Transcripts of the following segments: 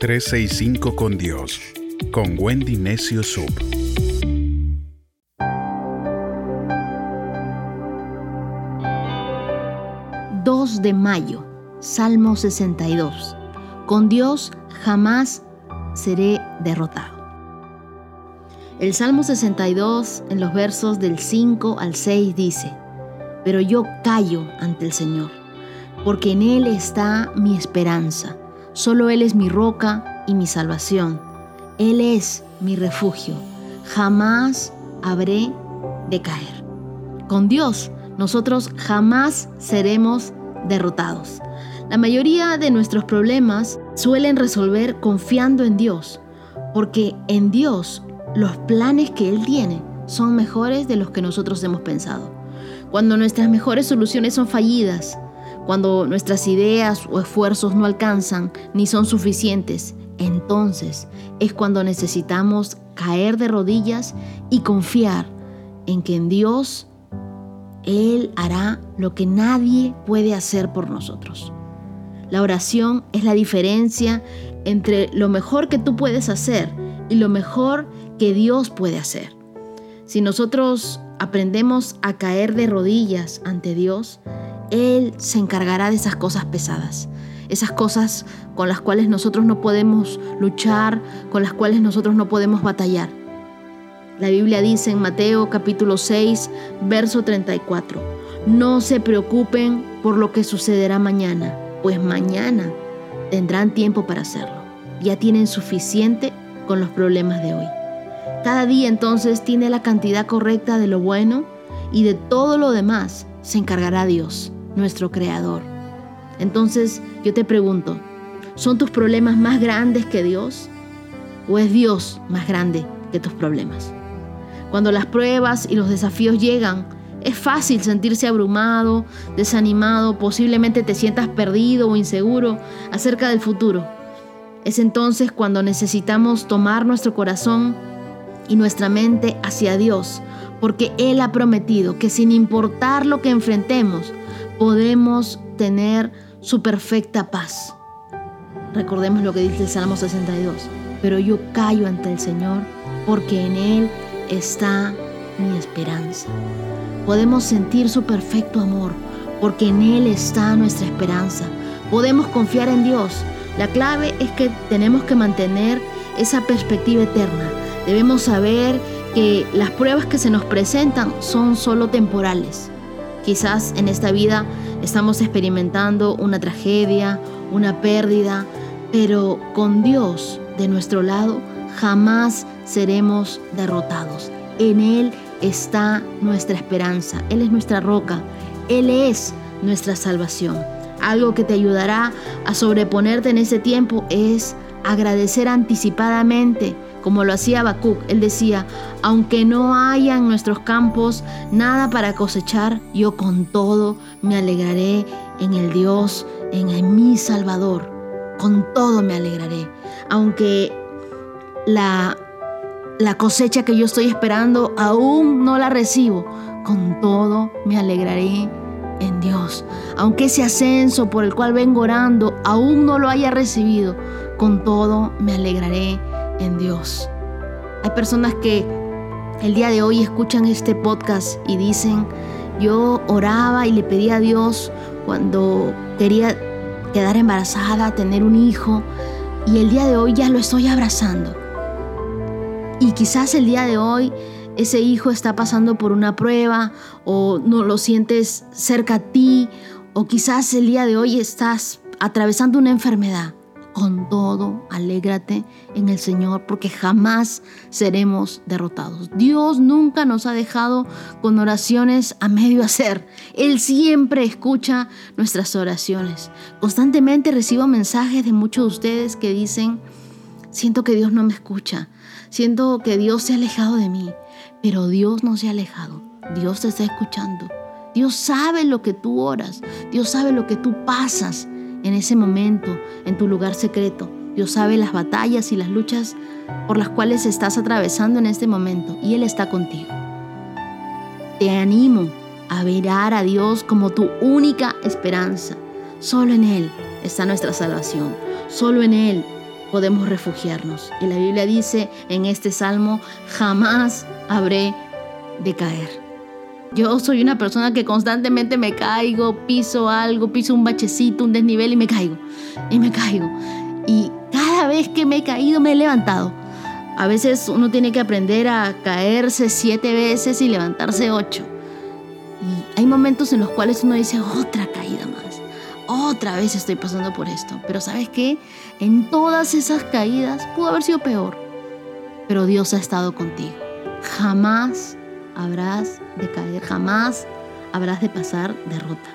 365 con Dios, con Wendy Necio Sub. De mayo, Salmo 62. Con Dios jamás seré derrotado. El Salmo 62, en los versos del 5 al 6, dice: Pero yo callo ante el Señor, porque en Él está mi esperanza. Solo Él es mi roca y mi salvación. Él es mi refugio. Jamás habré de caer. Con Dios, nosotros jamás seremos derrotados. La mayoría de nuestros problemas suelen resolver confiando en Dios, porque en Dios los planes que Él tiene son mejores de los que nosotros hemos pensado. Cuando nuestras mejores soluciones son fallidas, cuando nuestras ideas o esfuerzos no alcanzan ni son suficientes, entonces es cuando necesitamos caer de rodillas y confiar en que en Dios Él hará lo que nadie puede hacer por nosotros. La oración es la diferencia entre lo mejor que tú puedes hacer y lo mejor que Dios puede hacer. Si nosotros aprendemos a caer de rodillas ante Dios, Él se encargará de esas cosas pesadas, esas cosas con las cuales nosotros no podemos luchar, con las cuales nosotros no podemos batallar. La Biblia dice en Mateo capítulo 6, verso 34, no se preocupen por lo que sucederá mañana, pues mañana tendrán tiempo para hacerlo. Ya tienen suficiente con los problemas de hoy. Cada día entonces tiene la cantidad correcta de lo bueno y de todo lo demás se encargará Dios, nuestro Creador. Entonces yo te pregunto, ¿son tus problemas más grandes que Dios? ¿O es Dios más grande que tus problemas? Cuando las pruebas y los desafíos llegan, es fácil sentirse abrumado, desanimado, posiblemente te sientas perdido o inseguro acerca del futuro. Es entonces cuando necesitamos tomar nuestro corazón y nuestra mente hacia Dios, porque Él ha prometido que sin importar lo que enfrentemos, podemos tener su perfecta paz. Recordemos lo que dice el Salmo 62, pero yo callo ante el Señor, porque en Él está mi esperanza. Podemos sentir su perfecto amor, porque en Él está nuestra esperanza. Podemos confiar en Dios. La clave es que tenemos que mantener esa perspectiva eterna. Debemos saber que las pruebas que se nos presentan son solo temporales. Quizás en esta vida estamos experimentando una tragedia, una pérdida, pero con Dios de nuestro lado jamás seremos derrotados. En Él está nuestra esperanza. Él es nuestra roca. Él es nuestra salvación. Algo que te ayudará a sobreponerte en ese tiempo es agradecer anticipadamente, como lo hacía Habacuc. Él decía, aunque no haya en nuestros campos nada para cosechar, yo con todo me alegraré en el Dios, en mi Salvador. Con todo me alegraré. Aunque la cosecha que yo estoy esperando aún no la recibo, con todo me alegraré en Dios. Aunque ese ascenso por el cual vengo orando aún no lo haya recibido, con todo me alegraré en Dios. Hay personas que el día de hoy escuchan este podcast y dicen, yo oraba y le pedí a Dios cuando quería quedar embarazada, tener un hijo, y el día de hoy ya lo estoy abrazando. Y quizás el día de hoy ese hijo está pasando por una prueba o no lo sientes cerca a ti, o quizás el día de hoy estás atravesando una enfermedad. Con todo, alégrate en el Señor, porque jamás seremos derrotados. Dios nunca nos ha dejado con oraciones a medio hacer. Él siempre escucha nuestras oraciones. Constantemente recibo mensajes de muchos de ustedes que dicen, siento que Dios no me escucha, siento que Dios se ha alejado de mí, pero Dios no se ha alejado, Dios te está escuchando. Dios sabe lo que tú oras, Dios sabe lo que tú pasas en ese momento, en tu lugar secreto. Dios sabe las batallas y las luchas por las cuales estás atravesando en este momento y Él está contigo. Te animo a verar a Dios como tu única esperanza. Solo en Él está nuestra salvación, solo en Él podemos refugiarnos. Y la Biblia dice en este salmo: jamás habré de caer. Yo soy una persona que constantemente me caigo, piso algo, piso un bachecito, un desnivel y me caigo. Y cada vez que me he caído me he levantado. A veces uno tiene que aprender a caerse 7 veces y levantarse 8. Y hay momentos en los cuales uno dice: otra caída más. Otra vez estoy pasando por esto. Pero ¿sabes qué? En todas esas caídas pudo haber sido peor. Pero Dios ha estado contigo. Jamás habrás de caer, jamás habrás de pasar derrota.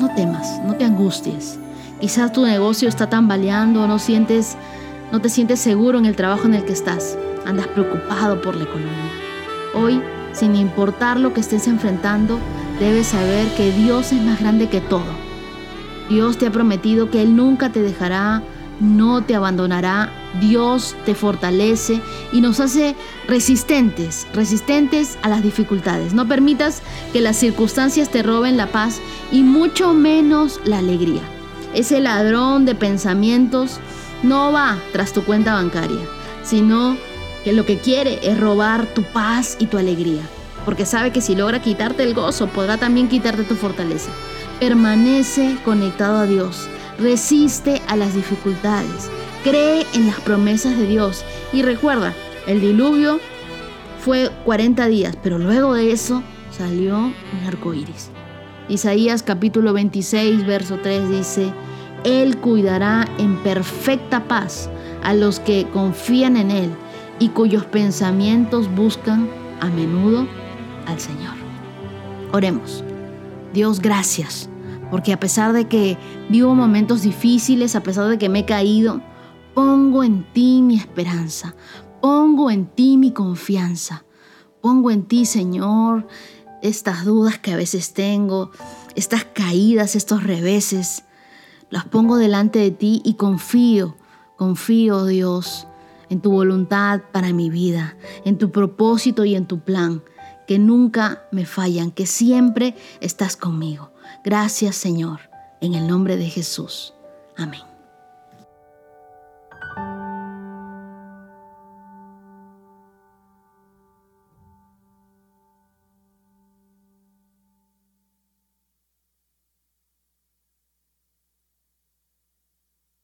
No temas, no te angusties. Quizás tu negocio está tambaleando, no te sientes seguro en el trabajo en el que estás. Andas preocupado por la economía. Hoy, sin importar lo que estés enfrentando, debes saber que Dios es más grande que todo. Dios te ha prometido que Él nunca te dejará, no te abandonará. Dios te fortalece y nos hace resistentes a las dificultades. No permitas que las circunstancias te roben la paz y mucho menos la alegría. Ese ladrón de pensamientos no va tras tu cuenta bancaria, sino que lo que quiere es robar tu paz y tu alegría, porque sabe que si logra quitarte el gozo, podrá también quitarte tu fortaleza. Permanece conectado a Dios, resiste a las dificultades, cree en las promesas de Dios. Y recuerda, el diluvio fue 40 días, pero luego de eso salió un arco iris. Isaías capítulo 26, verso 3 dice: Él cuidará en perfecta paz a los que confían en Él y cuyos pensamientos buscan a menudo al Señor. Oremos. Dios, gracias, porque a pesar de que vivo momentos difíciles, a pesar de que me he caído, pongo en ti mi esperanza, pongo en ti mi confianza, pongo en ti, Señor, estas dudas que a veces tengo, estas caídas, estos reveses, las pongo delante de ti y confío, Dios, en tu voluntad para mi vida, en tu propósito y en tu plan, que nunca me fallan, que siempre estás conmigo. Gracias, Señor, en el nombre de Jesús. Amén.